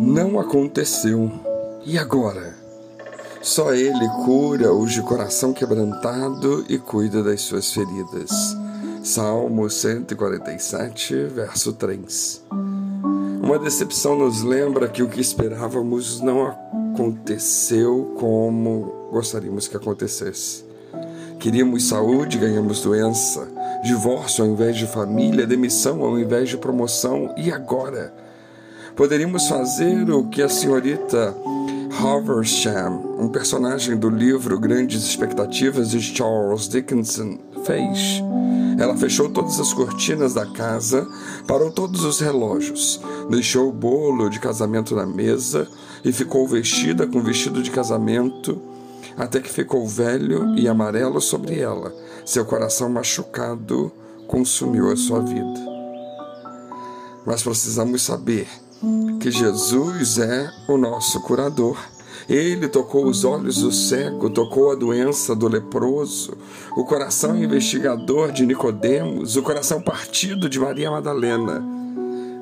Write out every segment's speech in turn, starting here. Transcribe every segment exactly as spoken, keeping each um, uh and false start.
não aconteceu. E agora? Só ele cura-os de coração quebrantado e cuida das suas feridas. Salmo cento e quarenta e sete, verso três. Uma decepção nos lembra que o que esperávamos não aconteceu como gostaríamos que acontecesse. Queríamos saúde, ganhamos doença, divórcio ao invés de família, demissão ao invés de promoção. E agora? Poderíamos fazer o que a senhorita Haversham, um personagem do livro Grandes Expectativas de Charles Dickens, fez. Ela fechou todas as cortinas da casa, parou todos os relógios, deixou o bolo de casamento na mesa e ficou vestida com vestido de casamento até que ficou velho e amarelo sobre ela. Seu coração machucado consumiu a sua vida. Mas precisamos saber que Jesus é o nosso curador. Ele tocou os olhos do cego, tocou a doença do leproso, o coração investigador de Nicodemos, o coração partido de Maria Madalena.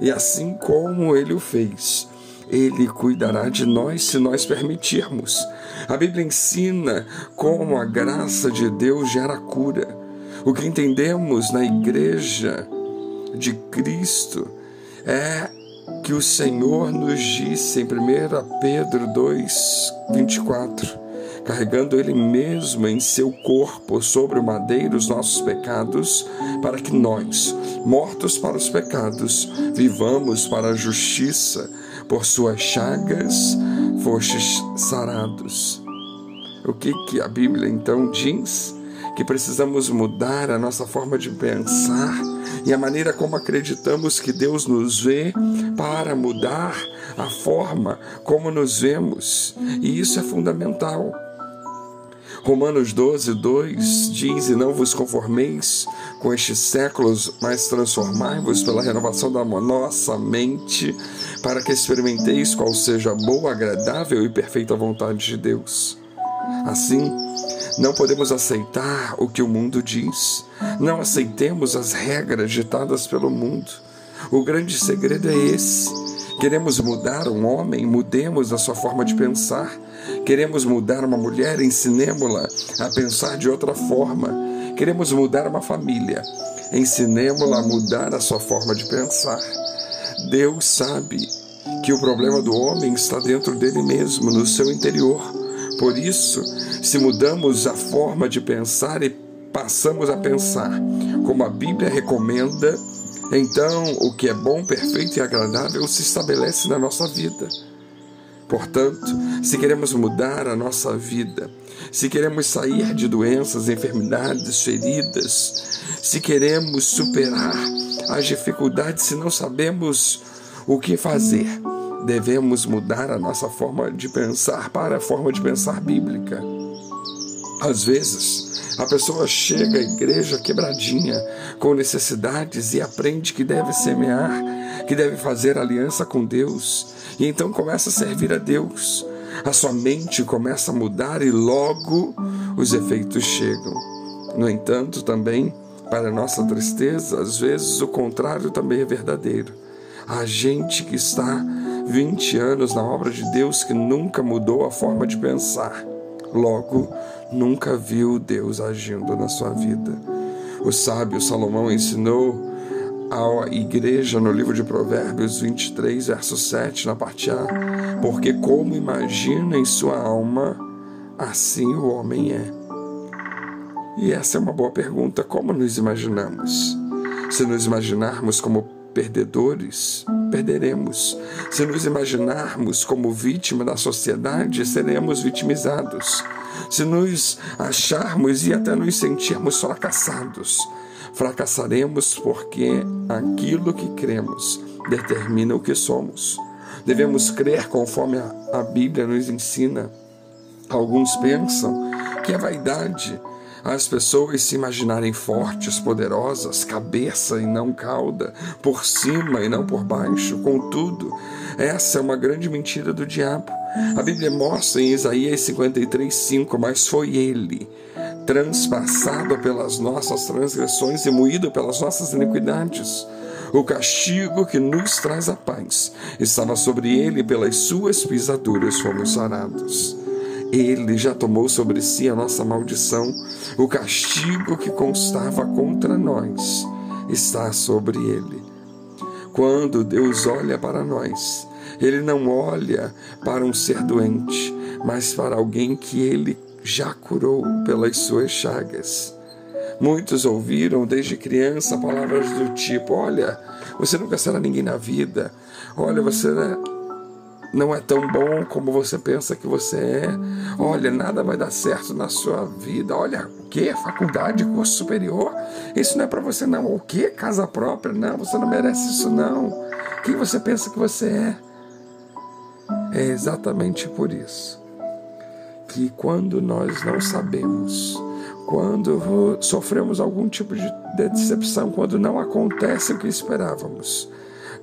E assim como ele o fez, ele cuidará de nós se nós permitirmos. A Bíblia ensina como a graça de Deus gera cura. O que entendemos na igreja de Cristo é que o Senhor nos disse em primeira Pedro dois, vinte e quatro, carregando Ele mesmo em seu corpo sobre o madeiro os nossos pecados, para que nós, mortos para os pecados, vivamos para a justiça. Por suas chagas fostes sarados. O que, que a Bíblia então diz? Que precisamos mudar a nossa forma de pensar e a maneira como acreditamos que Deus nos vê para mudar a forma como nos vemos. E isso é fundamental. Romanos doze, dois diz: e não vos conformeis com estes séculos, mas transformai-vos pela renovação da nossa mente, para que experimenteis qual seja a boa, agradável e perfeita vontade de Deus. Assim, não podemos aceitar o que o mundo diz. Não aceitemos as regras ditadas pelo mundo. O grande segredo é esse. Queremos mudar um homem, mudemos a sua forma de pensar. Queremos mudar uma mulher, ensinemo-la a pensar de outra forma. Queremos mudar uma família, ensinemo-la a mudar a sua forma de pensar. Deus sabe que o problema do homem está dentro dele mesmo, no seu interior. Por isso, se mudamos a forma de pensar e passamos a pensar como a Bíblia recomenda, então o que é bom, perfeito e agradável se estabelece na nossa vida. Portanto, se queremos mudar a nossa vida, se queremos sair de doenças, enfermidades, feridas, se queremos superar as dificuldades, se não sabemos o que fazer, devemos mudar a nossa forma de pensar para a forma de pensar bíblica. Às vezes, a pessoa chega à igreja quebradinha, com necessidades, e aprende que deve semear, que deve fazer aliança com Deus, e então começa a servir a Deus. A sua mente começa a mudar e logo os efeitos chegam. No entanto, também, para nossa tristeza, às vezes o contrário também é verdadeiro. Há gente que está vinte anos na obra de Deus que nunca mudou a forma de pensar. Logo, nunca viu Deus agindo na sua vida. O sábio Salomão ensinou à igreja no livro de Provérbios vinte e três, verso sete, na parte A: porque como imagina em sua alma, assim o homem é. E essa é uma boa pergunta: como nos imaginamos? Se nos imaginarmos como perdedores, perderemos. Se nos imaginarmos como vítima da sociedade, seremos vitimizados. Se nos acharmos e até nos sentirmos fracassados, fracassaremos, porque aquilo que cremos determina o que somos. Devemos crer conforme a Bíblia nos ensina. Alguns pensam que é vaidade as pessoas se imaginarem fortes, poderosas, cabeça e não cauda, por cima e não por baixo. Contudo, essa é uma grande mentira do diabo. A Bíblia mostra em Isaías cinquenta e três, cinco, mas foi ele transpassado pelas nossas transgressões e moído pelas nossas iniquidades. O castigo que nos traz a paz estava sobre ele, pelas suas pisaduras fomos sarados. Ele já tomou sobre si a nossa maldição. O castigo que constava contra nós está sobre ele. Quando Deus olha para nós, ele não olha para um ser doente, mas para alguém que ele já curou pelas suas chagas. Muitos ouviram desde criança palavras do tipo: olha, você nunca será ninguém na vida, olha, você não é tão bom como você pensa que você é, olha, nada vai dar certo na sua vida, olha, o que? Faculdade, curso superior? Isso não é para você não. O que? Casa própria? Não, você não merece isso não. Quem você pensa que você é? É exatamente por isso que, quando nós não sabemos, quando sofremos algum tipo de decepção, quando não acontece o que esperávamos,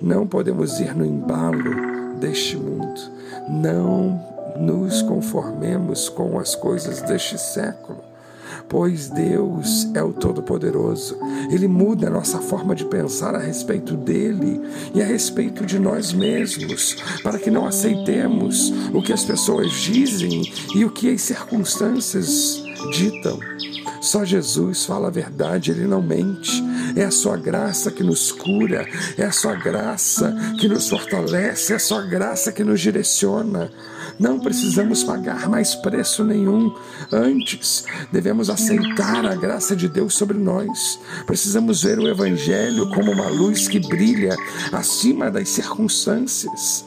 não podemos ir no embalo deste mundo. Não nos conformemos com as coisas deste século, pois Deus é o Todo-Poderoso. Ele muda a nossa forma de pensar a respeito dele e a respeito de nós mesmos, para que não aceitemos o que as pessoas dizem e o que as circunstâncias ditam. Só Jesus fala a verdade, ele não mente. É a sua graça que nos cura, é a sua graça que nos fortalece, é a sua graça que nos direciona. Não precisamos pagar mais preço nenhum. Antes, devemos aceitar a graça de Deus sobre nós. Precisamos ver o Evangelho como uma luz que brilha acima das circunstâncias.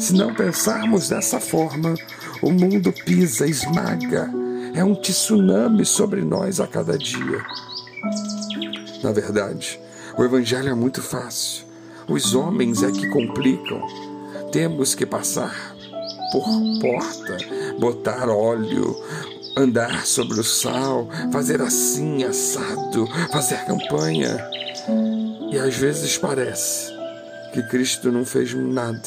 Se não pensarmos dessa forma, o mundo pisa, esmaga. É um tsunami sobre nós a cada dia. Na verdade, o Evangelho é muito fácil. Os homens é que complicam. Temos que passar por porta, botar óleo, andar sobre o sal, fazer assim, assado, fazer campanha. E às vezes parece que Cristo não fez nada,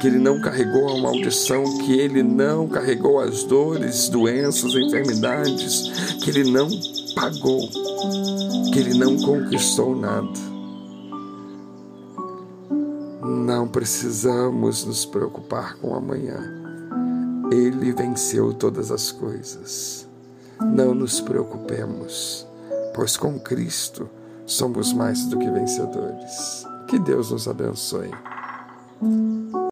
que ele não carregou a maldição, que ele não carregou as dores, doenças, enfermidades, que ele não pagou, que ele não conquistou nada. Não precisamos nos preocupar com amanhã. Ele venceu todas as coisas. Não nos preocupemos, pois com Cristo somos mais do que vencedores. Que Deus nos abençoe.